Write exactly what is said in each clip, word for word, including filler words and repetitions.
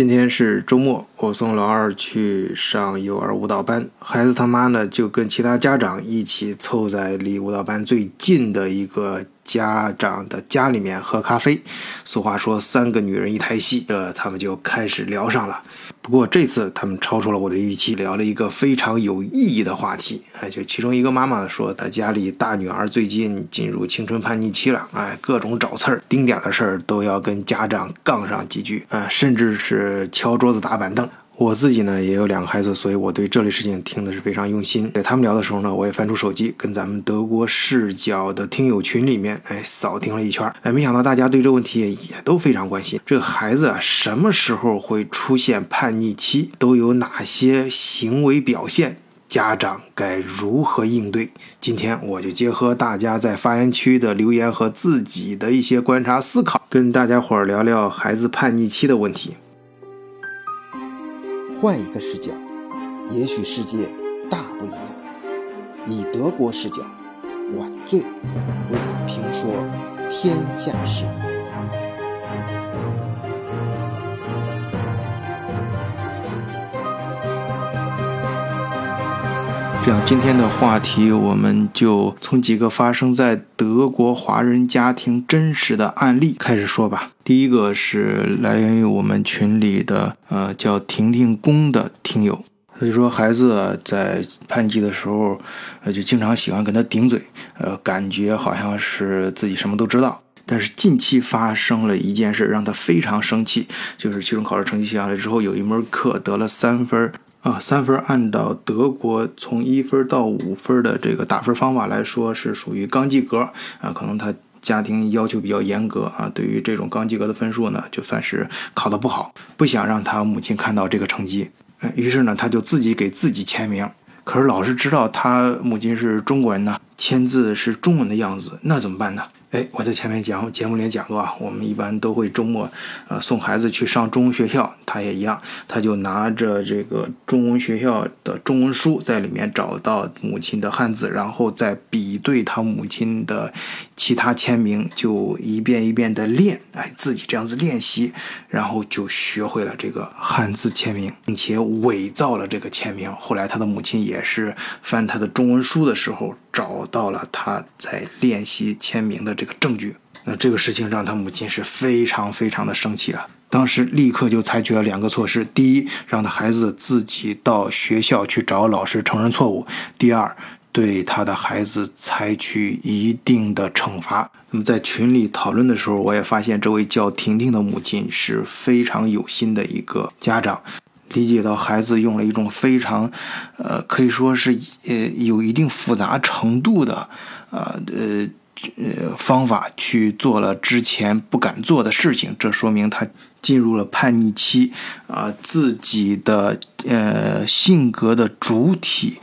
今天是周末，我送老二去上幼儿舞蹈班，孩子他妈呢就跟其他家长一起凑在离舞蹈班最近的一个家长的家里面喝咖啡。俗话说三个女人一台戏，这他们就开始聊上了。不过这次他们超出了我的预期，聊了一个非常有意义的话题。哎，就其中一个妈妈说，她家里大女儿最近进入青春叛逆期了，哎，各种找刺儿，丁点的事儿都要跟家长杠上几句，哎，甚至是敲桌子打板凳。我自己呢也有两个孩子，所以我对这类事情听的是非常用心。在他们聊的时候呢，我也翻出手机跟咱们德国视角的听友群里面哎扫听了一圈，哎，没想到大家对这问题 也, 也都非常关心。这个孩子啊，什么时候会出现叛逆期，都有哪些行为表现，家长该如何应对？今天我就结合大家在发言区的留言和自己的一些观察思考，跟大家伙儿聊聊孩子叛逆期的问题。换一个视角，也许世界大不一样。以德国视角，晚醉为你评说天下事。这样，今天的话题我们就从几个发生在德国华人家庭真实的案例开始说吧。第一个是来源于我们群里的呃叫婷婷公的听友，所以说孩子、啊、在叛逆的时候，呃就经常喜欢跟他顶嘴，呃感觉好像是自己什么都知道。但是近期发生了一件事让他非常生气，就是期中考试成绩下来之后，有一门课得了三分。啊，三分按照德国从一分到五分的这个打分方法来说，是属于刚及格啊。可能他家庭要求比较严格啊，对于这种刚及格的分数呢，就算是考得不好，不想让他母亲看到这个成绩，嗯，于是呢，他就自己给自己签名。可是老师知道他母亲是中国人呢，签字是中文的样子，那怎么办呢？哎，我在前面讲节目里讲过啊，我们一般都会周末呃送孩子去上中文学校，他也一样，他就拿着这个中文学校的中文书，在里面找到母亲的汉字，然后再比对他母亲的其他签名，就一遍一遍的练，哎，自己这样子练习，然后就学会了这个汉字签名，并且伪造了这个签名。后来他的母亲也是翻他的中文书的时候，找到了他在练习签名的这个证据。那这个事情让他母亲是非常非常的生气啊，当时立刻就采取了两个措施，第一，让他孩子自己到学校去找老师承认错误，第二，对他的孩子采取一定的惩罚。那么在群里讨论的时候，我也发现这位叫婷婷的母亲是非常有心的一个家长，理解到孩子用了一种非常呃可以说是呃有一定复杂程度的呃呃呃方法去做了之前不敢做的事情，这说明他进入了叛逆期啊、呃、自己的呃性格的主体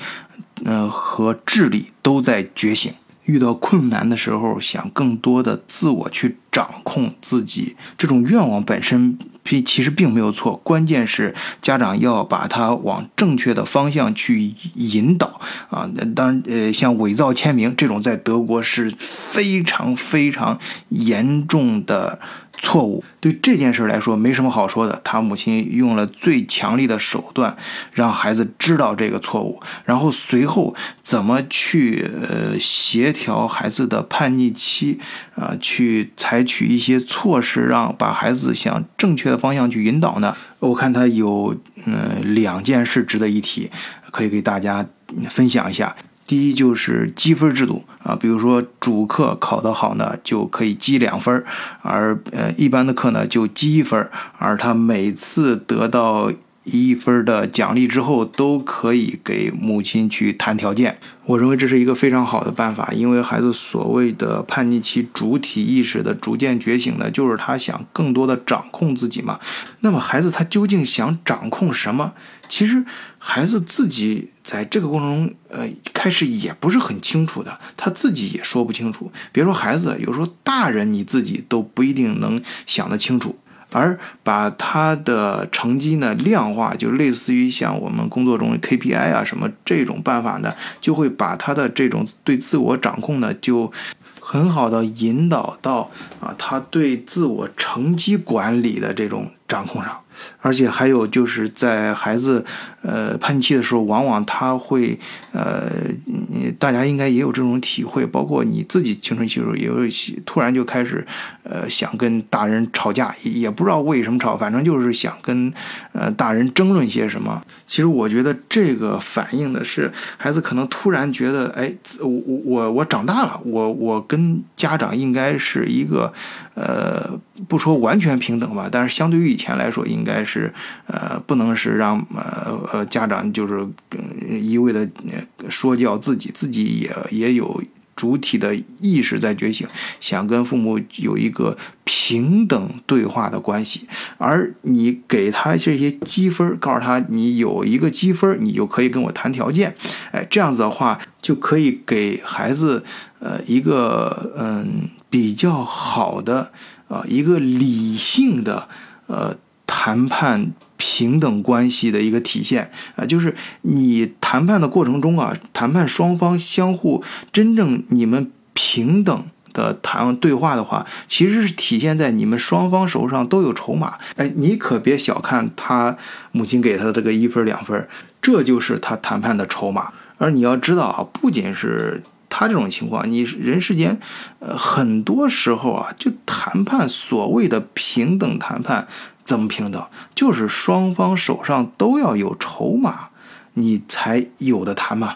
呃和智力都在觉醒，遇到困难的时候想更多的自我去掌控自己，这种愿望本身其实并没有错，关键是家长要把它往正确的方向去引导啊。当然，呃，像伪造签名这种，在德国是非常非常严重的错误。对这件事来说，没什么好说的。他母亲用了最强力的手段，让孩子知道这个错误，然后随后怎么去呃协调孩子的叛逆期啊、呃，去采取一些措施，让把孩子向正确的方向去引导呢？我看他有嗯、呃、两件事值得一提，可以给大家分享一下。第一就是积分制度啊，比如说主课考得好呢，就可以积两分，而呃一般的课呢就积一分，而他每次得到一分的奖励之后，都可以给母亲去谈条件。我认为这是一个非常好的办法，因为孩子所谓的叛逆期主体意识的逐渐觉醒呢，就是他想更多的掌控自己嘛。那么孩子他究竟想掌控什么？其实孩子自己在这个过程中，呃，开始也不是很清楚的，他自己也说不清楚。别说孩子，有时候大人你自己都不一定能想得清楚。而把他的成绩呢量化，就类似于像我们工作中 K P I 啊什么这种办法呢，就会把他的这种对自我掌控呢，就很好的引导到啊他对自我成绩管理的这种掌控上。而且还有就是在孩子呃叛逆期的时候，往往他会呃，大家应该也有这种体会，包括你自己青春期的时候也有突然就开始呃想跟大人吵架，也不知道为什么吵，反正就是想跟呃大人争论些什么。其实我觉得这个反映的是孩子可能突然觉得，哎，我我我长大了，我我跟家长应该是一个呃不说完全平等吧，但是相对于以前来说，应该是。是呃，不能是让呃呃家长就是、呃、一味的说教自己，自己也也有主体的意识在觉醒，想跟父母有一个平等对话的关系。而你给他这些积分，告诉他你有一个积分，你就可以跟我谈条件。哎，这样子的话就可以给孩子呃一个嗯比较好的啊、呃、一个理性的呃。谈判平等关系的一个体现啊、呃，就是你谈判的过程中啊，谈判双方相互真正你们平等的谈对话的话，其实是体现在你们双方手上都有筹码。哎，你可别小看他母亲给他的这个一分两分，这就是他谈判的筹码。而你要知道啊，不仅是他这种情况，你人世间，呃，很多时候啊，就谈判所谓的平等谈判。怎么平等？就是双方手上都要有筹码，你才有的谈嘛。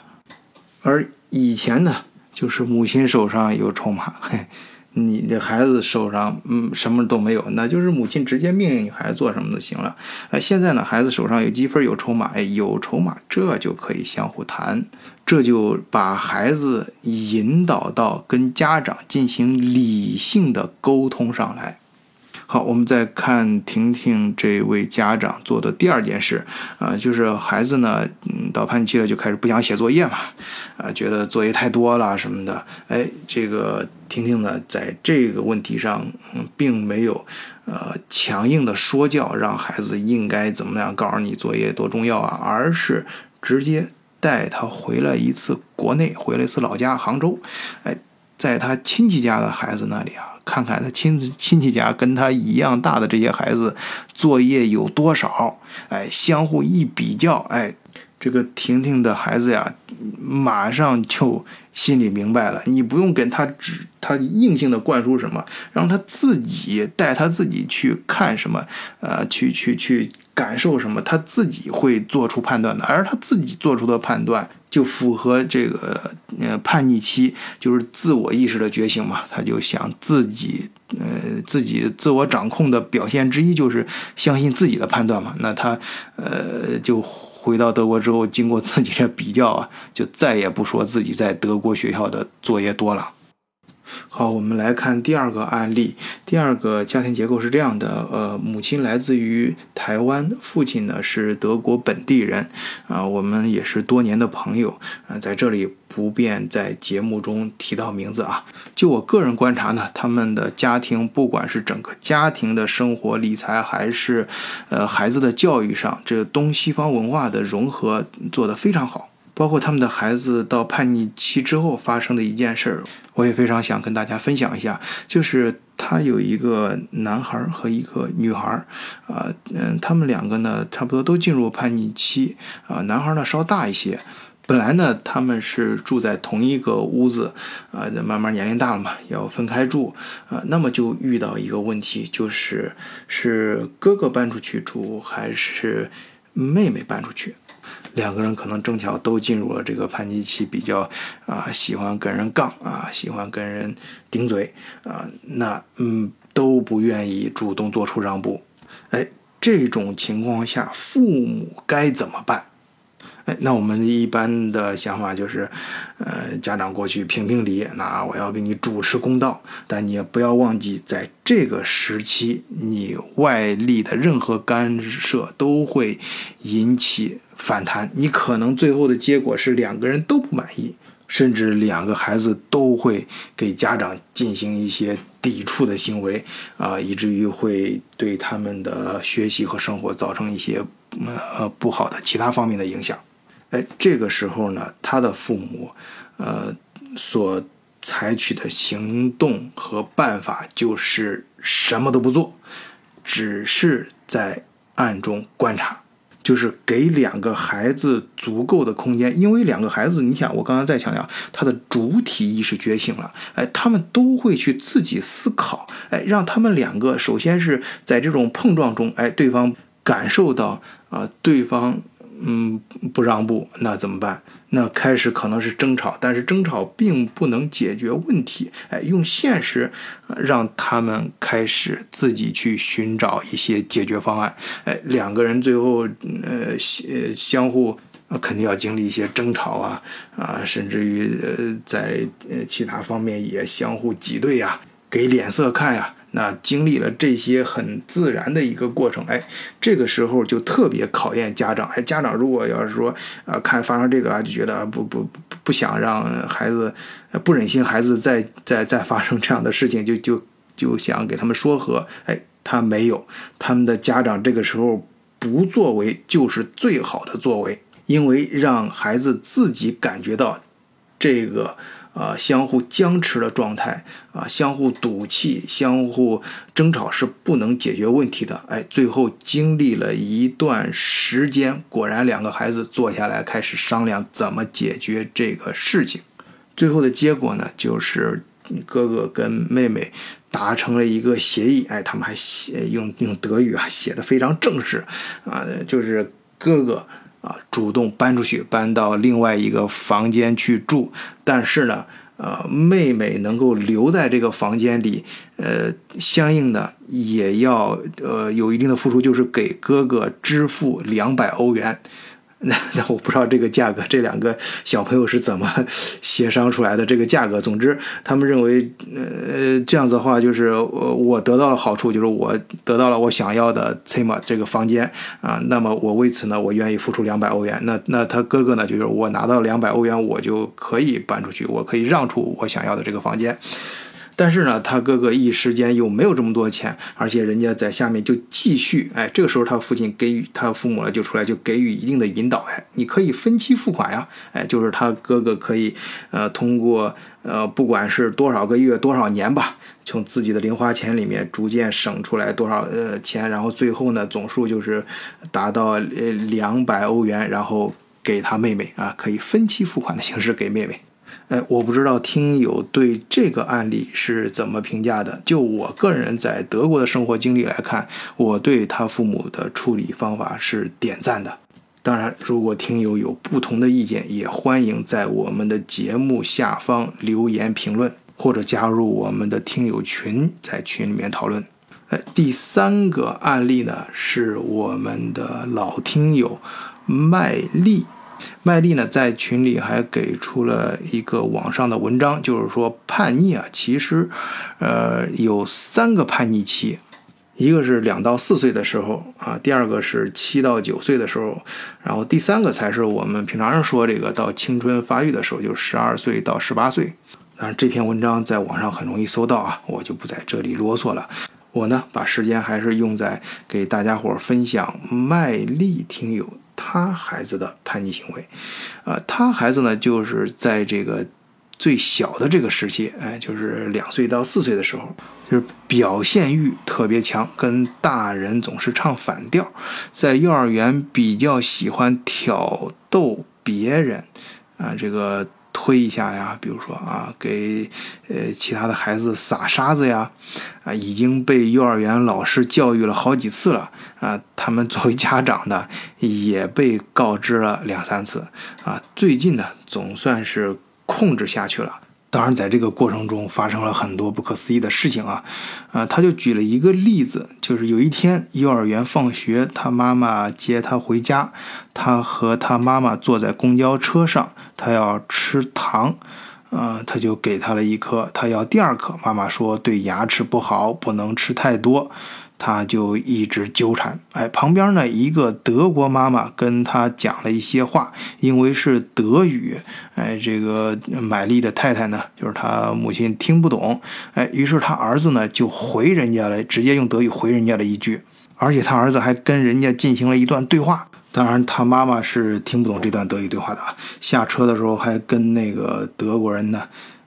而以前呢，就是母亲手上有筹码，嘿，你这孩子手上嗯什么都没有，那就是母亲直接命令你孩子做什么都行了。哎，现在呢，孩子手上有积分有筹码，哎，有筹码这就可以相互谈，这就把孩子引导到跟家长进行理性的沟通上来。好，我们再看婷婷这位家长做的第二件事，啊、呃，就是孩子呢，嗯，到叛逆期了就开始不想写作业嘛，啊、呃，觉得作业太多了什么的，哎，这个婷婷呢，在这个问题上，嗯，并没有，呃，强硬的说教，让孩子应该怎么样，告诉你作业多重要啊，而是直接带他回来一次国内，回来一次老家杭州，哎，在他亲戚家的孩子那里啊。看看他亲亲戚家跟他一样大的这些孩子作业有多少，哎，相互一比较，哎，这个婷婷的孩子呀，马上就心里明白了。你不用跟他指他硬性的灌输什么，让他自己带他自己去看什么，呃，去去去感受什么，他自己会做出判断的。而他自己做出的判断。就符合这个呃叛逆期，就是自我意识的觉醒嘛，他就想自己呃自己自我掌控的表现之一就是相信自己的判断嘛。那他呃就回到德国之后，经过自己的比较啊，就再也不说自己在德国学校的作业多了。好，我们来看第二个案例。第二个家庭结构是这样的，呃，母亲来自于台湾，父亲呢是德国本地人，啊、呃，我们也是多年的朋友，啊、呃，在这里不便在节目中提到名字啊。就我个人观察呢，他们的家庭不管是整个家庭的生活理财，还是呃孩子的教育上，这东西方文化的融合做得非常好。包括他们的孩子到叛逆期之后发生的一件事儿，我也非常想跟大家分享一下，就是他有一个男孩和一个女孩，啊、呃，嗯，他们两个呢差不多都进入叛逆期，啊、呃，男孩呢稍大一些。本来呢，他们是住在同一个屋子，啊、呃，慢慢年龄大了嘛，要分开住，啊、呃，那么就遇到一个问题，就是是哥哥搬出去住还是妹妹搬出去。两个人可能正巧都进入了这个叛逆期，比较啊、呃、喜欢跟人杠啊，喜欢跟人顶嘴啊、呃，那嗯都不愿意主动做出让步。哎，这种情况下父母该怎么办？哎，那我们一般的想法就是，呃，家长过去评评理，那我要给你主持公道，但你也不要忘记，在这个时期，你外力的任何干涉都会引起反弹，你可能最后的结果是两个人都不满意，甚至两个孩子都会给家长进行一些抵触的行为啊、呃，以至于会对他们的学习和生活造成一些呃不好的其他方面的影响。哎，这个时候呢，他的父母，呃，所采取的行动和办法就是什么都不做，只是在暗中观察，就是给两个孩子足够的空间。因为两个孩子，你想我刚才再强调，他的主体意识觉醒了，哎，他们都会去自己思考，哎，让他们两个首先是在这种碰撞中，哎，对方感受到啊、呃，对方嗯不让步，那怎么办？那开始可能是争吵，但是争吵并不能解决问题，哎，用现实让他们开始自己去寻找一些解决方案，哎，两个人最后呃相互肯定要经历一些争吵啊啊，甚至于呃在其他方面也相互挤兑呀、啊，给脸色看呀、啊。那经历了这些很自然的一个过程，哎，这个时候就特别考验家长。哎，家长如果要是说，呃，看发生这个了，就觉得不不不想让孩子，不忍心孩子再再再发生这样的事情，就就就想给他们说和。哎，他没有，他们的家长这个时候不作为就是最好的作为，因为让孩子自己感觉到这个。啊、呃，相互僵持的状态啊、呃，相互赌气、相互争吵是不能解决问题的。哎，最后经历了一段时间，果然两个孩子坐下来开始商量怎么解决这个事情。最后的结果呢，就是哥哥跟妹妹达成了一个协议。哎，他们还写用用德语啊写得非常正式啊、呃，就是哥哥。啊，主动搬出去，搬到另外一个房间去住。但是呢，呃，妹妹能够留在这个房间里，呃，相应的也要呃有一定的付出，就是给哥哥支付两百欧元。那那我不知道这个价格，这两个小朋友是怎么协商出来的这个价格。总之，他们认为，呃，这样子的话，就是、呃、我得到了好处，就是我得到了我想要的 Zimmer 这个房间啊、呃。那么我为此呢，我愿意付出两百欧元。那那他哥哥呢，就是我拿到两百欧元，我就可以搬出去，我可以让出我想要的这个房间。但是呢，他哥哥一时间又没有这么多钱，而且人家在下面就继续，哎，这个时候他父亲给予他父母了，就出来就给予一定的引导，哎，你可以分期付款呀，哎，就是他哥哥可以，呃，通过呃，不管是多少个月、多少年吧，从自己的零花钱里面逐渐省出来多少呃钱，然后最后呢，总数就是达到呃两百欧元，然后给他妹妹啊，可以分期付款的形式给妹妹。哎，我不知道听友对这个案例是怎么评价的。就我个人在德国的生活经历来看，我对他父母的处理方法是点赞的。当然，如果听友有不同的意见，也欢迎在我们的节目下方留言评论，或者加入我们的听友群，在群里面讨论。哎，第三个案例呢，是我们的老听友麦丽。麦丽呢，在群里还给出了一个网上的文章，就是说叛逆啊，其实，呃，有三个叛逆期，一个是两到四岁的时候啊，第二个是七到九岁的时候，然后第三个才是我们平常人说这个到青春发育的时候，就是十二岁到十八岁。当然，这篇文章在网上很容易搜到啊，我就不在这里啰嗦了。我呢，把时间还是用在给大家伙分享麦丽听友。他孩子的叛逆行为，呃，他孩子呢，就是在这个最小的这个时期，哎，就是两岁到四岁的时候，就是表现欲特别强，跟大人总是唱反调，在幼儿园比较喜欢挑逗别人，啊、呃，这个推一下呀，比如说啊，给呃其他的孩子撒沙子呀，啊，已经被幼儿园老师教育了好几次了。啊，他们作为家长呢，也被告知了两三次啊。最近呢，总算是控制下去了。当然，在这个过程中发生了很多不可思议的事情啊。啊，他就举了一个例子，就是有一天幼儿园放学，他妈妈接他回家，他和他妈妈坐在公交车上，他要吃糖。呃，他就给他了一颗，他要第二颗。妈妈说对牙齿不好，不能吃太多，他就一直纠缠。哎，旁边呢一个德国妈妈跟他讲了一些话，因为是德语，哎，这个买力的太太呢，就是他母亲听不懂，哎，于是他儿子呢就回人家了，直接用德语回人家了一句，而且他儿子还跟人家进行了一段对话。当然，他妈妈是听不懂这段德语对话的啊。下车的时候还跟那个德国人呢，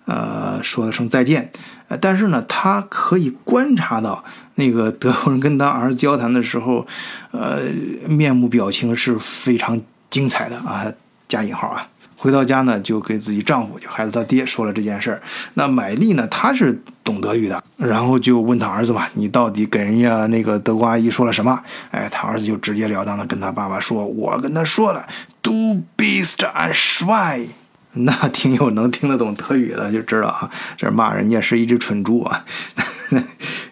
呃，说了声再见。但是呢，他可以观察到，那个德国人跟他儿子交谈的时候，呃，面目表情是非常精彩的啊，加引号啊。回到家呢，就给自己丈夫，就孩子他爹说了这件事儿。那买力呢，他是懂德语的，然后就问他儿子嘛，你到底给人家那个德国阿姨说了什么？哎，他儿子就直截了当的跟他爸爸说，我跟他说了 ，Du bist ein Schwein。那听友能听得懂德语的就知道啊，这骂人家是一只蠢猪啊，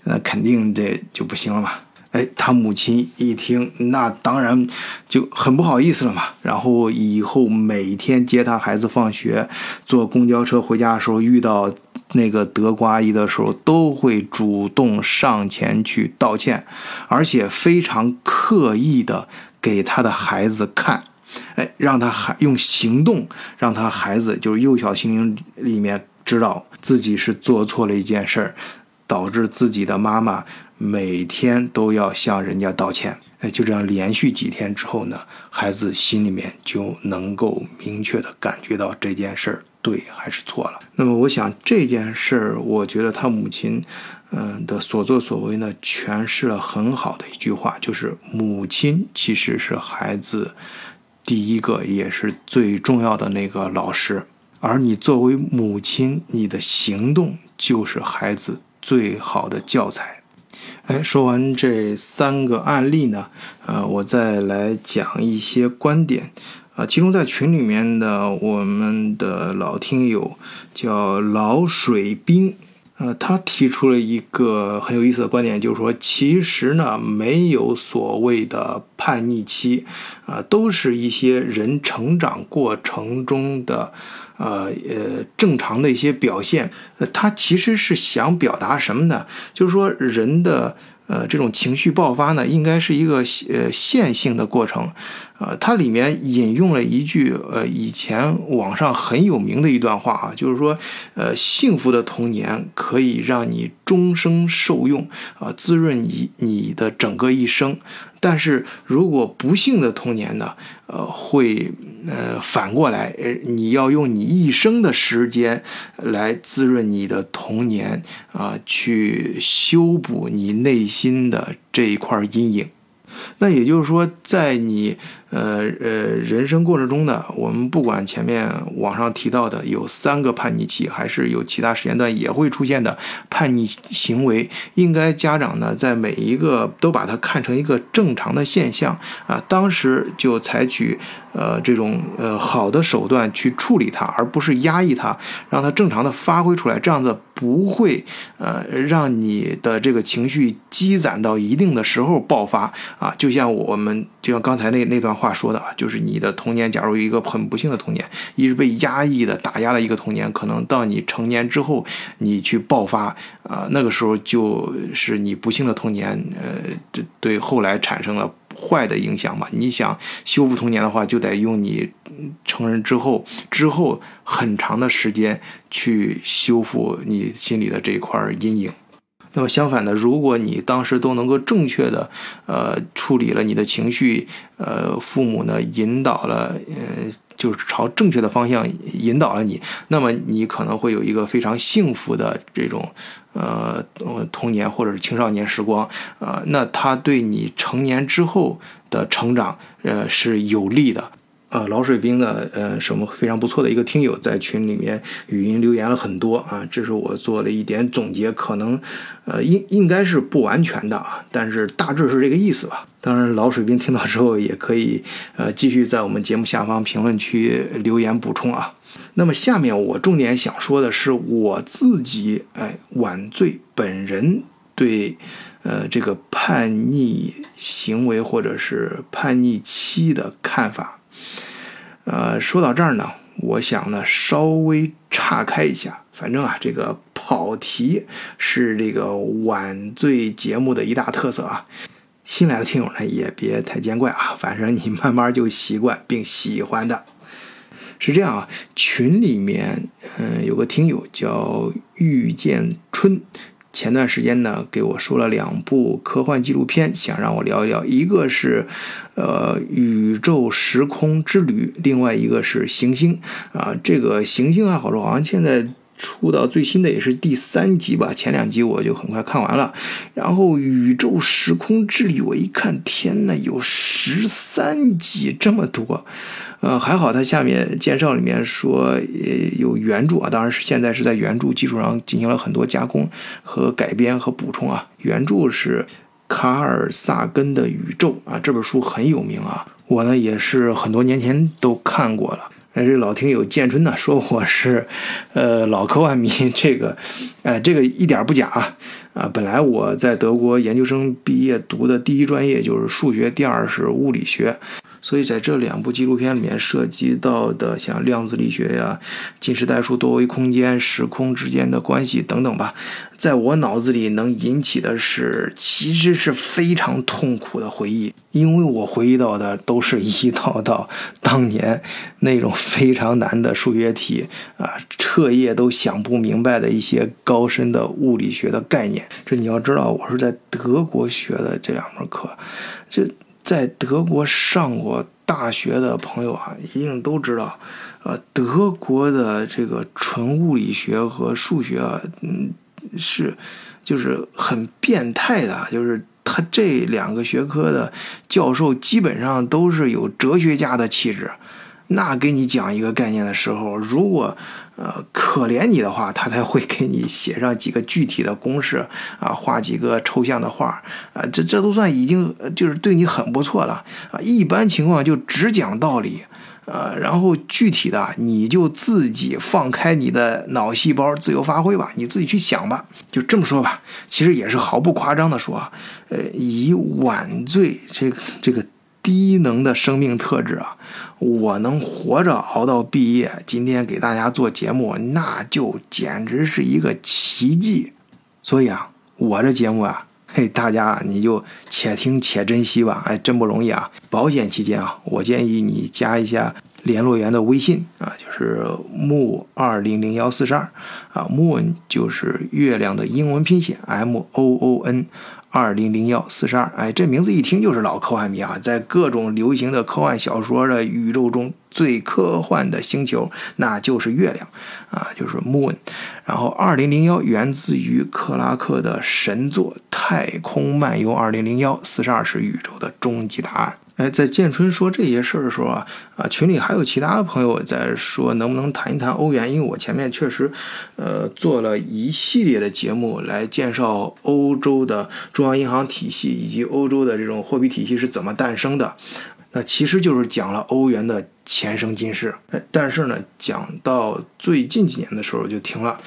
那肯定这就不行了嘛。哎，他母亲一听，那当然就很不好意思了嘛。然后以后每天接他孩子放学，坐公交车回家的时候，遇到那个德国阿姨的时候，都会主动上前去道歉，而且非常刻意的给他的孩子看，哎，让他孩用行动让他孩子就是幼小心灵里面知道自己是做错了一件事儿，导致自己的妈妈。每天都要向人家道歉，哎，就这样连续几天之后呢，孩子心里面就能够明确的感觉到这件事儿对还是错了。那么我想这件事儿，我觉得他母亲嗯、呃、的所作所为呢，诠释了很好的一句话，就是母亲其实是孩子第一个也是最重要的那个老师，而你作为母亲，你的行动就是孩子最好的教材。哎，说完这三个案例呢，呃，我再来讲一些观点啊、呃。其中在群里面的我们的老听友叫老水兵，呃，他提出了一个很有意思的观点，就是说，其实呢，没有所谓的叛逆期，啊、呃，都是一些人成长过程中的。呃呃，正常的一些表现，呃，他其实是想表达什么呢？就是说，人的呃这种情绪爆发呢，应该是一个呃线性的过程。呃，它里面引用了一句呃以前网上很有名的一段话啊，就是说，呃，幸福的童年可以让你终生受用啊、呃，滋润你你的整个一生。但是如果不幸的童年呢，呃，会呃反过来，你要用你一生的时间来滋润你的童年啊、呃，去修补你内心的这一块阴影。那也就是说，在你呃呃人生过程中呢，我们不管前面网上提到的有三个叛逆期，还是有其他时间段也会出现的叛逆行为，应该家长呢在每一个都把它看成一个正常的现象啊，当时就采取呃这种呃好的手段去处理它，而不是压抑它，让它正常的发挥出来，这样子不会呃让你的这个情绪积攒到一定的时候爆发啊，就像我们就像刚才那那段话说的啊，就是你的童年，假如一个很不幸的童年，一直被压抑的打压了一个童年，可能到你成年之后，你去爆发啊、呃，那个时候就是你不幸的童年，呃，对对后来产生了坏的影响嘛。你想修复童年的话，就得用你成人之后之后很长的时间去修复你心里的这块阴影。那么相反的，如果你当时都能够正确的，呃，处理了你的情绪，呃，父母呢引导了，呃，就是朝正确的方向引导了你，那么你可能会有一个非常幸福的这种，呃，童年或者是青少年时光，呃，那它对你成年之后的成长，呃，是有利的。呃，老水兵呢，呃，是我们非常不错的一个听友，在群里面语音留言了很多啊，这是我做了一点总结，可能，呃，应应该是不完全的啊，但是大致是这个意思吧。当然，老水兵听到之后也可以，呃，继续在我们节目下方评论区留言补充啊。那么下面我重点想说的是我自己，哎，晚醉本人对。呃，这个叛逆行为或者是叛逆期的看法，呃，说到这儿呢，我想呢稍微岔开一下，反正啊，这个跑题是这个晚醉节目的一大特色啊。新来的听友呢也别太见怪啊，反正你慢慢就习惯并喜欢的。是这样啊，群里面嗯、呃、有个听友叫遇见春。前段时间呢，给我说了两部科幻纪录片，想让我聊一聊。一个是，呃，宇宙时空之旅；另外一个是行星。啊、呃，这个行星啊，好像好像现在出到最新的也是第三集吧，前两集我就很快看完了。然后宇宙时空之旅我一看，天哪，有十三集这么多。呃，还好它下面介绍里面说，呃，有原著啊，当然是现在是在原著基础上进行了很多加工和改编和补充啊。原著是卡尔萨根的宇宙啊，这本书很有名啊，我呢也是很多年前都看过了。哎，这老听友建春呢说我是，呃，老科幻迷，这个，哎、呃，这个一点不假啊。啊，本来我在德国研究生毕业读的第一专业就是数学，第二是物理学。所以在这两部纪录片里面涉及到的像量子力学呀、近时代数、多维空间、时空之间的关系等等吧，在我脑子里能引起的是其实是非常痛苦的回忆，因为我回忆到的都是一道道当年那种非常难的数学题啊，彻夜都想不明白的一些高深的物理学的概念。这你要知道我是在德国学的这两门课，这在德国上过大学的朋友啊，一定都知道，呃，德国的这个纯物理学和数学啊，嗯，是就是很变态的，就是他这两个学科的教授基本上都是有哲学家的气质。那给你讲一个概念的时候，如果呃可怜你的话，他才会给你写上几个具体的公式啊，画几个抽象的画啊、呃，这这都算已经就是对你很不错了啊。一般情况就只讲道理，呃，然后具体的你就自己放开你的脑细胞自由发挥吧，你自己去想吧。就这么说吧，其实也是毫不夸张的说啊，呃，以晚醉这个这个低能的生命特质啊，我能活着熬到毕业，今天给大家做节目，那就简直是一个奇迹。所以啊，我这节目啊，嘿，大家你就且听且珍惜吧，哎，真不容易啊。保险期间啊，我建议你加一下联络员的微信啊，就是moon 二零零一四二啊 ，moon 就是月亮的英文拼写 M O O N。二零零一四二，哎，这名字一听就是老科幻迷啊，在各种流行的科幻小说的宇宙中最科幻的星球那就是月亮啊，就是 moon。 然后二零零一源自于克拉克的神作《太空漫游二零零一》，四十二是宇宙的终极答案。哎，在建春说这些事儿的时候啊，啊，群里还有其他朋友在说能不能谈一谈欧元，因为我前面确实，呃，做了一系列的节目来介绍欧洲的中央银行体系以及欧洲的这种货币体系是怎么诞生的，那其实就是讲了欧元的前生今世。哎，但是呢，讲到最近几年的时候就停了。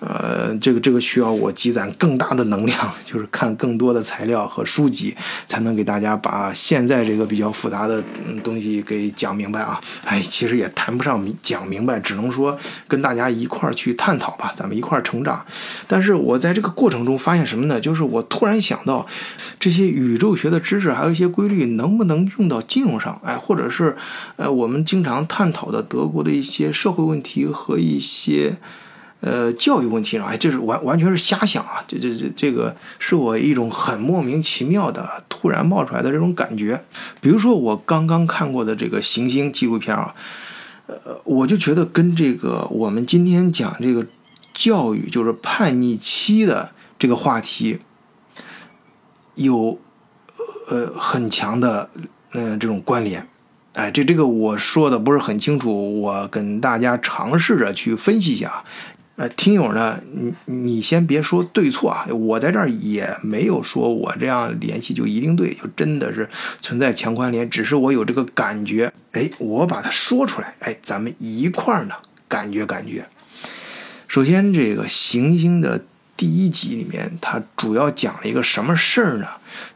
呃，这个这个需要我积攒更大的能量，就是看更多的材料和书籍，才能给大家把现在这个比较复杂的、嗯、东西给讲明白啊。哎，其实也谈不上讲明白，只能说跟大家一块儿去探讨吧，咱们一块儿成长。但是我在这个过程中发现什么呢？就是我突然想到，这些宇宙学的知识还有一些规律，能不能用到金融上？哎，或者是呃，我们经常探讨的德国的一些社会问题和一些。呃，教育问题上，哎，这是完完全是瞎想啊！这这这这个是我一种很莫名其妙的突然冒出来的这种感觉。比如说我刚刚看过的这个行星纪录片啊，呃，我就觉得跟这个我们今天讲这个教育，就是叛逆期的这个话题，有呃很强的嗯、呃、这种关联。哎，这这个我说的不是很清楚，我跟大家尝试着去分析一下。呃，听友呢，你你先别说对错啊，我在这儿也没有说我这样联系就一定对，就真的是存在强关联，只是我有这个感觉，哎，我把它说出来，哎，咱们一块儿呢感觉感觉。首先，这个行星的第一集里面，它主要讲了一个什么事儿呢？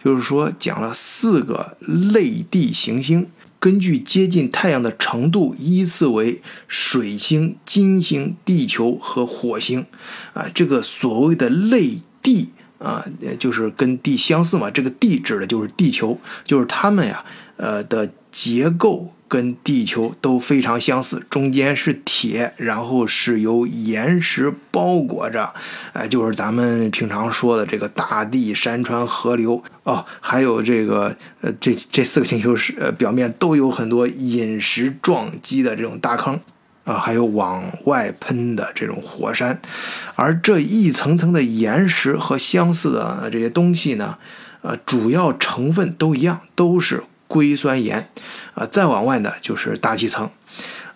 就是说讲了四个类地行星。根据接近太阳的程度依次为水星、金星、地球和火星啊，这个所谓的类地啊，就是跟地相似嘛，这个地指的就是地球，就是它们呀呃的结构跟地球都非常相似，中间是铁，然后是由岩石包裹着，哎、呃，就是咱们平常说的这个大地、山川、河流哦，还有这个呃，这这四个星球是呃表面都有很多饮食撞击的这种大坑。啊、呃，还有往外喷的这种火山，而这一层层的岩石和相似的这些东西呢，呃，主要成分都一样，都是硅酸盐，啊、呃，再往外呢就是大气层。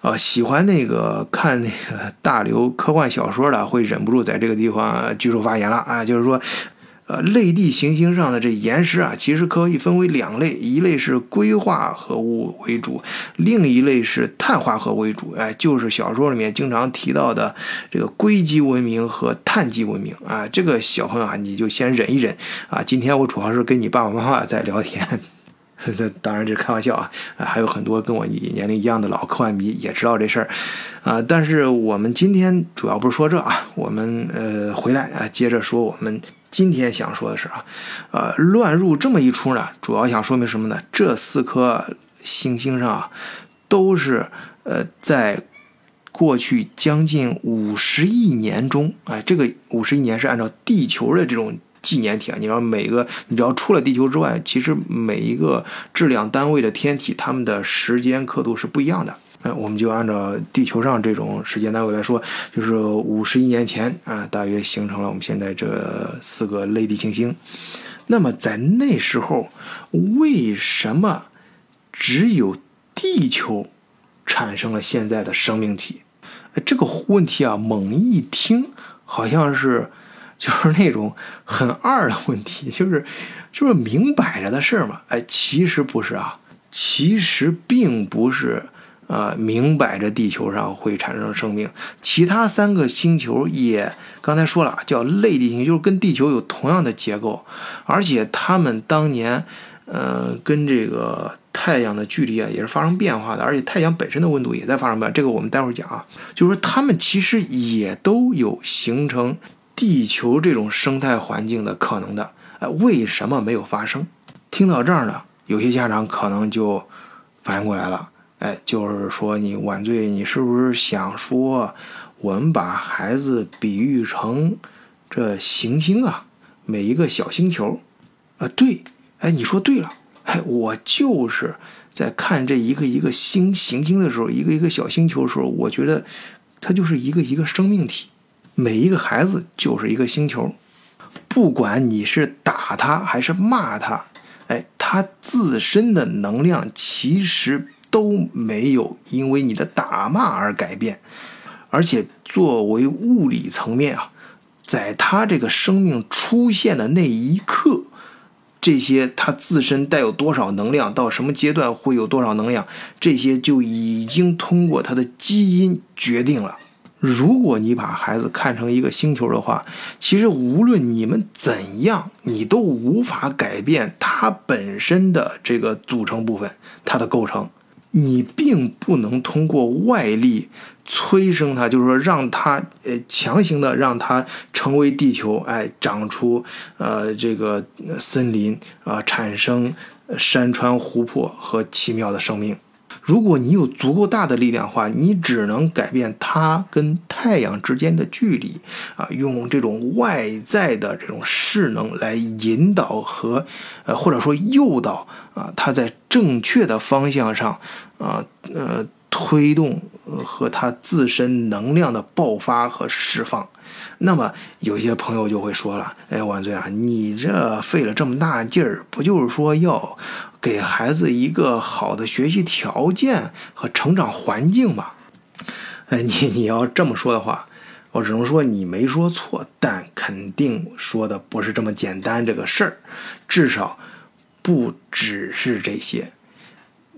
呃，喜欢那个看那个大刘科幻小说的，会忍不住在这个地方举手发言了啊！就是说，呃，类地行星上的这岩石啊，其实可以分为两类，一类是硅化合物为主，另一类是碳化合物为主。哎，就是小说里面经常提到的这个硅基文明和碳基文明啊。这个小朋友啊，你就先忍一忍啊！今天我主要是跟你爸爸妈妈在聊天。当然这是开玩笑啊，还有很多跟我年龄一样的老科幻迷也知道这事儿啊、呃。但是我们今天主要不是说这啊，我们呃回来啊，接着说我们今天想说的事啊。呃，乱入这么一出呢，主要想说明什么呢？这四颗行星上啊，都是呃在过去将近五十亿年中啊、呃，这个五十亿年是按照地球的这种。纪年体啊，你知道每个，你知道除了地球之外，其实每一个质量单位的天体，它们的时间刻度是不一样的。呃、我们就按照地球上这种时间单位来说，就是五十亿年前啊、呃，大约形成了我们现在这四个类地行星。那么在那时候，为什么只有地球产生了现在的生命体？呃、这个问题啊，猛一听好像是。就是那种很二的问题，就是就是明摆着的事嘛。哎，其实不是啊，其实并不是呃明摆着地球上会产生生命。其他三个星球也刚才说了，叫类地行星，就是跟地球有同样的结构，而且他们当年呃跟这个太阳的距离啊也是发生变化的，而且太阳本身的温度也在发生变化。这个我们待会儿讲啊，就是说他们其实也都有形成。地球这种生态环境的可能的，呃，为什么没有发生？听到这儿呢，有些家长可能就反应过来了，哎，就是说你晚醉，你是不是想说我们把孩子比喻成这行星啊，每一个小星球？啊、呃，对，哎，你说对了，哎，我就是在看这一个一个星行星的时候，一个一个小星球的时候，我觉得它就是一个一个生命体。每一个孩子就是一个星球，不管你是打他还是骂他，哎，他自身的能量其实都没有因为你的打骂而改变，而且作为物理层面啊，在他这个生命出现的那一刻，这些他自身带有多少能量，到什么阶段会有多少能量，这些就已经通过他的基因决定了。如果你把孩子看成一个星球的话，其实无论你们怎样，你都无法改变它本身的这个组成部分，它的构成，你并不能通过外力催生它，就是说让它呃强行的让它成为地球，哎，长出呃这个森林啊、呃，产生山川湖泊和奇妙的生命。如果你有足够大的力量的话，你只能改变它跟太阳之间的距离啊，用这种外在的这种势能来引导和呃或者说诱导啊，它在正确的方向上啊呃推动和它自身能量的爆发和释放。那么有些朋友就会说了，哎，万岁啊，你这费了这么大劲儿，不就是说要给孩子一个好的学习条件和成长环境嘛？哎，你你要这么说的话，我只能说你没说错，但肯定说的不是这么简单这个事儿，至少不只是这些，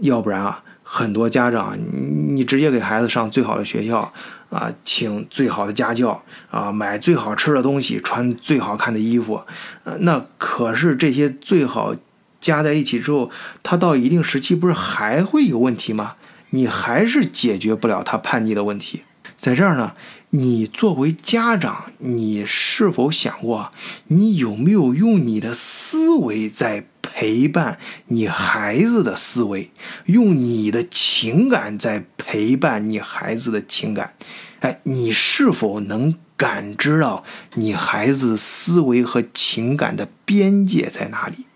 要不然啊，很多家长你你直接给孩子上最好的学校。啊，请最好的家教啊，买最好吃的东西，穿最好看的衣服，呃，那可是这些最好加在一起之后，他到一定时期不是还会有问题吗？你还是解决不了他叛逆的问题。在这儿呢，你作为家长，你是否想过，你有没有用你的思维在陪伴你孩子的思维，用你的情感在陪伴你孩子的情感？哎，你是否能感知到你孩子思维和情感的边界在哪里？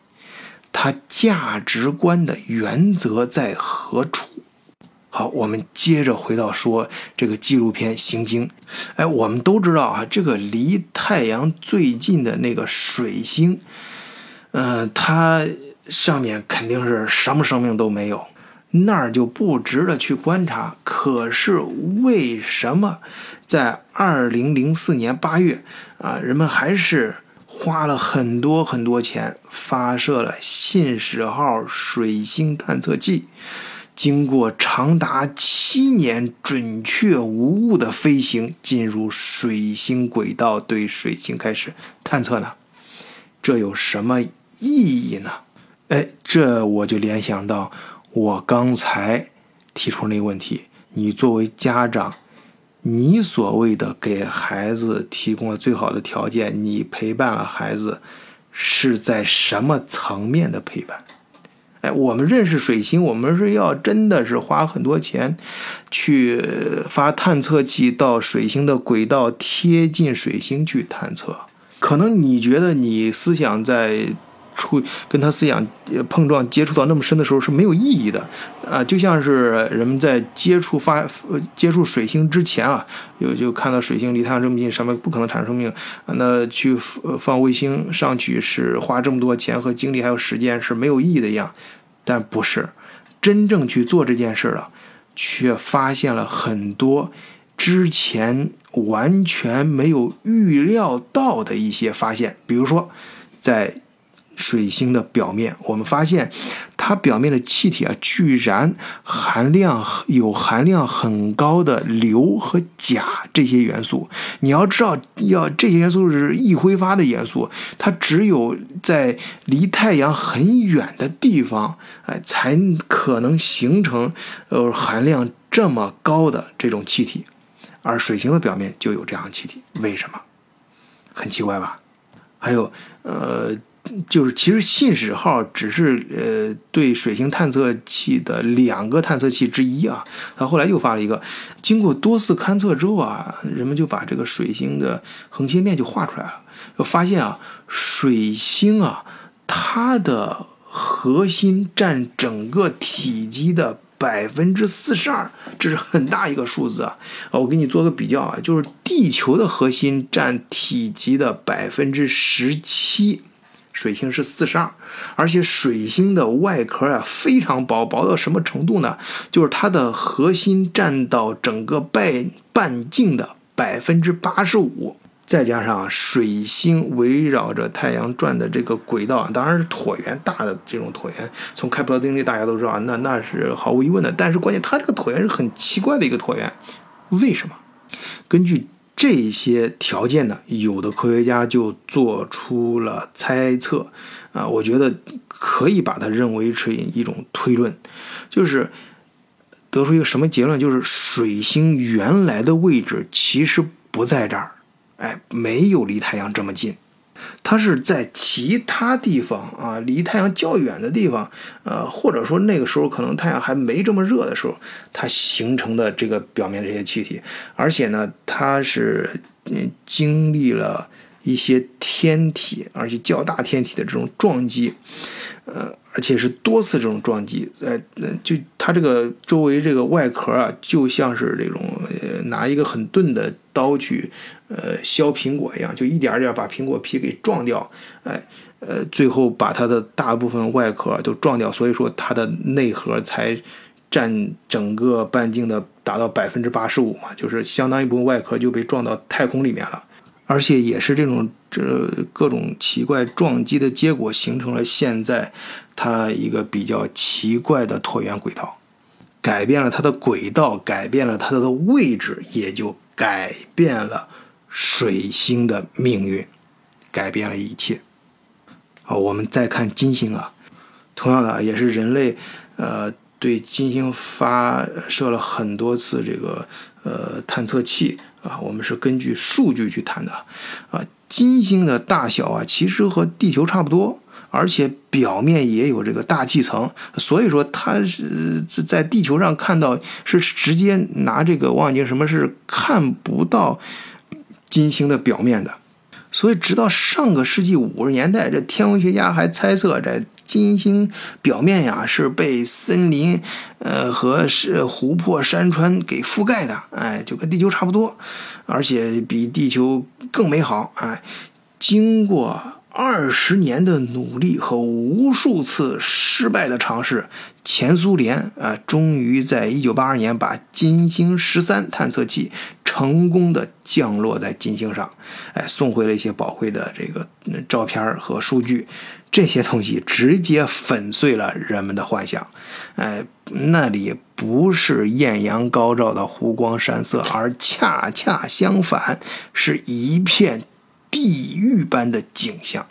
他价值观的原则在何处？好，我们接着回到说这个纪录片《行经》。哎，我们都知道啊，这个离太阳最近的那个水星，嗯、呃，它上面肯定是什么生命都没有，那儿就不值得去观察。可是为什么在二零零四年八月啊，人们还是花了很多很多钱发射了信使号水星探测器？经过长达七年准确无误的飞行，进入水星轨道，对水星开始探测呢？这有什么意义呢？哎，这我就联想到我刚才提出那个问题：你作为家长，你所谓的给孩子提供了最好的条件，你陪伴了孩子，是在什么层面的陪伴？哎，我们认识水星，我们是要真的是花很多钱去发探测器到水星的轨道，贴近水星去探测。可能你觉得你思想在触跟他思想碰撞接触到那么深的时候是没有意义的啊，就像是人们在接触发接触水星之前啊，就就看到水星离太阳这么近，上面不可能产生生命，啊、那去、呃、放卫星上去是花这么多钱和精力还有时间是没有意义的一样。但不是，真正去做这件事了，却发现了很多之前完全没有预料到的一些发现。比如说在水星的表面，我们发现它表面的气体啊，居然含量有含量很高的硫和钾这些元素。你要知道，要这些元素是易挥发的元素，它只有在离太阳很远的地方，哎，才可能形成呃含量这么高的这种气体，而水星的表面就有这样的气体，为什么？很奇怪吧？还有，呃。就是其实信使号只是呃对水星探测器的两个探测器之一啊，它后来又发了一个。经过多次勘测之后啊，人们就把这个水星的横切面就画出来了，就发现啊，水星啊，它的核心占整个体积的百分之四十二，这是很大一个数字啊！我给你做个比较啊，就是地球的核心占体积的百分之十七。水星是四十二，而且水星的外壳啊非常薄，薄到什么程度呢？就是它的核心占到整个半半径的 百分之八十五， 再加上、啊、水星围绕着太阳转的这个轨道，当然是椭圆，大的这种椭圆，从开普勒定律大家都知道，那那是毫无疑问的。但是关键它这个椭圆是很奇怪的一个椭圆，为什么？根据这些条件呢，有的科学家就做出了猜测啊，我觉得可以把它认为是一种推论，就是得出一个什么结论，就是水星原来的位置其实不在这儿，哎，没有离太阳这么近，它是在其他地方啊，离太阳较远的地方，呃，或者说那个时候可能太阳还没这么热的时候，它形成的这个表面这些气体，而且呢，它是嗯经历了一些天体，而且较大天体的这种撞击，呃，而且是多次这种撞击，呃，就它这个周围这个外壳啊，就像是这种、呃、拿一个很钝的刀去呃削苹果一样，就一点一点把苹果皮给撞掉，哎，呃，最后把它的大部分外壳都撞掉，所以说它的内核才占整个半径的达到 百分之八十五 嘛，就是相当一部分外壳就被撞到太空里面了。而且也是这种这各种奇怪撞击的结果，形成了现在它一个比较奇怪的椭圆轨道，改变了它的轨道，改变了它的位置，也就改变了水星的命运，改变了一切。好，我们再看金星啊，同样的也是人类呃对金星发射了很多次这个呃探测器。啊，我们是根据数据去谈的，啊，金星的大小啊，其实和地球差不多，而且表面也有这个大气层，所以说它是在地球上看到是直接拿这个望远镜什么是看不到金星的表面的。所以直到上个世纪五十年代，这天文学家还猜测这金星表面呀是被森林呃和是湖泊山川给覆盖的，哎，就跟地球差不多，而且比地球更美好。哎，经过二十年的努力和无数次失败的尝试，前苏联啊，终于在一九八二年把金星十三探测器成功的降落在金星上，哎，送回了一些宝贵的这个照片和数据。这些东西直接粉碎了人们的幻想，哎，那里不是艳阳高照的湖光山色，而恰恰相反，是一片地狱般的景象。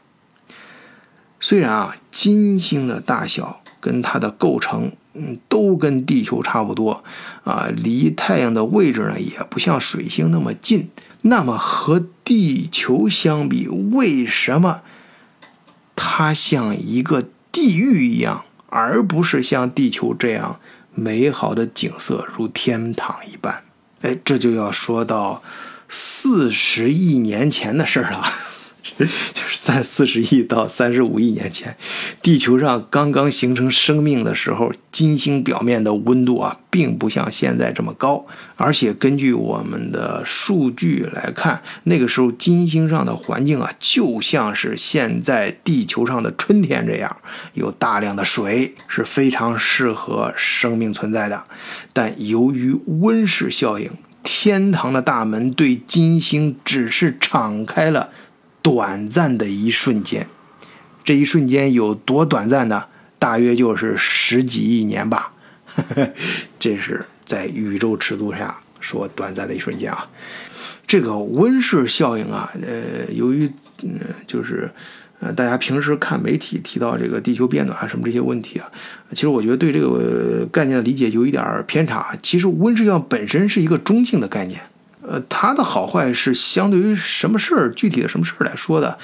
虽然啊，金星的大小跟它的构成，嗯，都跟地球差不多啊，离太阳的位置呢也不像水星那么近。那么和地球相比，为什么它像一个地狱一样，而不是像地球这样美好的景色如天堂一般？哎，这就要说到四十亿年前的事儿了。就是三四十亿到三十五亿年前，地球上刚刚形成生命的时候，金星表面的温度啊，并不像现在这么高。而且根据我们的数据来看，那个时候金星上的环境啊，就像是现在地球上的春天这样，有大量的水，是非常适合生命存在的。但由于温室效应，天堂的大门对金星只是敞开了短暂的一瞬间，这一瞬间有多短暂呢？大约就是十几亿年吧。这是在宇宙尺度下说短暂的一瞬间啊。这个温室效应啊，呃，由于、呃、就是呃大家平时看媒体提到这个地球变暖啊什么这些问题啊，其实我觉得对这个概念的理解有一点偏差。其实温室效应本身是一个中性的概念。呃，它的好坏是相对于什么事儿具体的什么事儿来说的。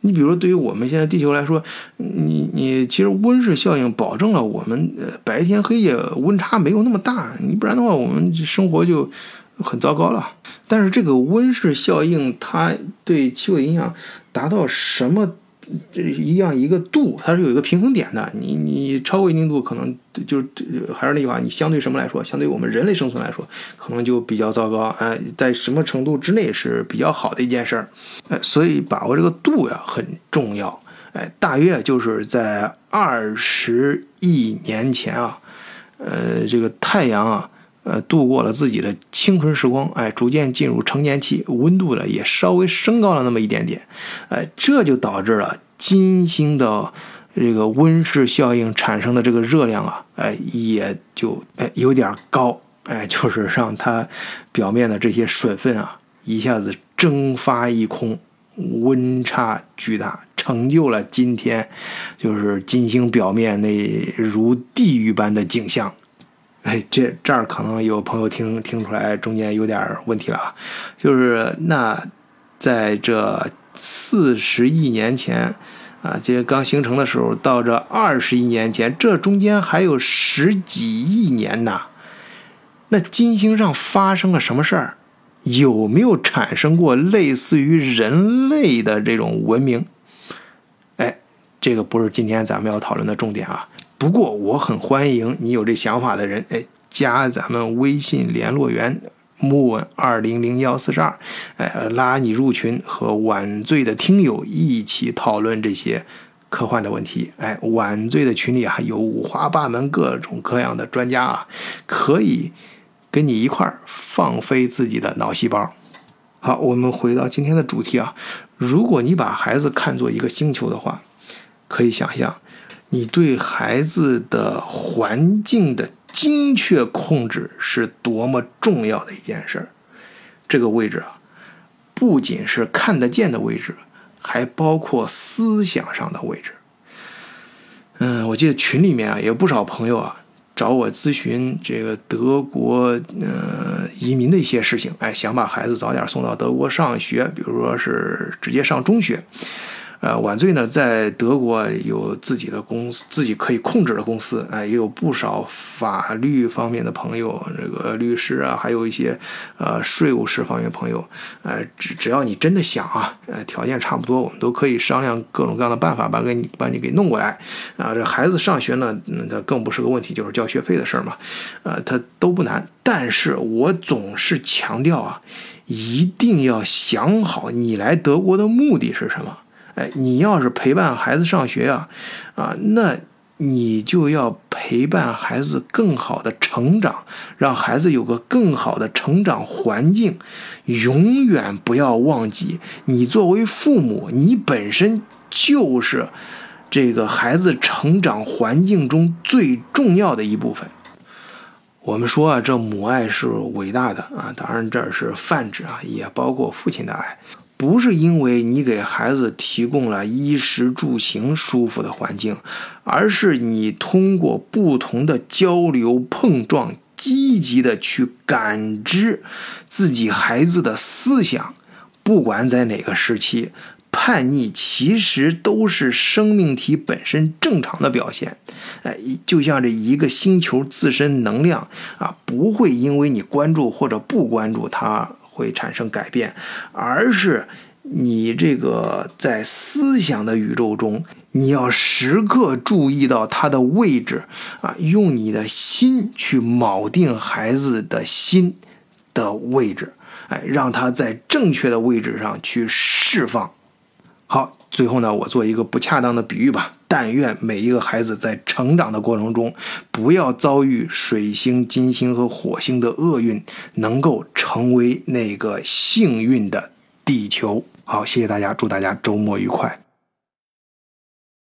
你比如说，对于我们现在地球来说，你你其实温室效应保证了我们白天黑夜温差没有那么大，你不然的话，我们生活就很糟糕了。但是这个温室效应它对气候影响达到什么一样一个度，它是有一个平衡点的。你你超过一定度，可能就是还是那句话，你相对什么来说，相对我们人类生存来说，可能就比较糟糕。哎、呃，在什么程度之内是比较好的一件事儿。哎、呃，所以把握这个度呀很重要。哎、呃，大约就是在二十亿年前啊，呃，这个太阳啊，呃，度过了自己的青春时光，哎，逐渐进入成年期，温度呢也稍微升高了那么一点点，哎，这就导致了金星的这个温室效应产生的这个热量啊，哎，也就哎有点高，哎，就是让它表面的这些水分啊一下子蒸发一空，温差巨大，成就了今天就是金星表面那如地狱般的景象。哎，这这儿可能有朋友听听出来中间有点问题了啊，就是那在这四十亿年前啊，这刚形成的时候，到这二十亿年前，这中间还有十几亿年呢。那金星上发生了什么事儿？有没有产生过类似于人类的这种文明？哎，这个不是今天咱们要讨论的重点啊。不过我很欢迎你有这想法的人，哎，加咱们微信联络员 moon 二零零一四二，哎，拉你入群，和晚醉的听友一起讨论这些科幻的问题。哎，晚醉的群里还有五花八门各种各样的专家啊，可以跟你一块儿放飞自己的脑细胞。好，我们回到今天的主题啊，如果你把孩子看作一个星球的话，可以想象你对孩子的环境的精确控制是多么重要的一件事儿。这个位置啊，不仅是看得见的位置，还包括思想上的位置。嗯，我记得群里面啊，也有不少朋友啊找我咨询这个德国呃移民的一些事情，哎，想把孩子早点送到德国上学，比如说是直接上中学。呃，晚醉呢在德国有自己的公司，自己可以控制的公司，哎、呃，也有不少法律方面的朋友，这个律师啊，还有一些呃税务师方面朋友，呃，只只要你真的想啊，呃，条件差不多，我们都可以商量各种各样的办法，把给你把你给弄过来。啊、呃，这孩子上学呢，嗯，它更不是个问题，就是交学费的事儿嘛，呃，它都不难。但是我总是强调啊，一定要想好你来德国的目的是什么。哎，你要是陪伴孩子上学啊，啊，那你就要陪伴孩子更好的成长，让孩子有个更好的成长环境。永远不要忘记，你作为父母，你本身就是这个孩子成长环境中最重要的一部分。我们说啊，这母爱是伟大的啊，当然这是泛指啊，也包括父亲的爱。不是因为你给孩子提供了衣食住行舒服的环境，而是你通过不同的交流碰撞，积极的去感知自己孩子的思想。不管在哪个时期，叛逆其实都是生命体本身正常的表现。哎，就像这一个星球自身能量啊，不会因为你关注或者不关注它会产生改变，而是你这个在思想的宇宙中，你要时刻注意到它的位置啊，用你的心去锚定孩子的心的位置，哎，让他在正确的位置上去释放。好，最后呢，我做一个不恰当的比喻吧。但愿每一个孩子在成长的过程中，不要遭遇水星、金星和火星的厄运，能够成为那个幸运的地球。好，谢谢大家，祝大家周末愉快。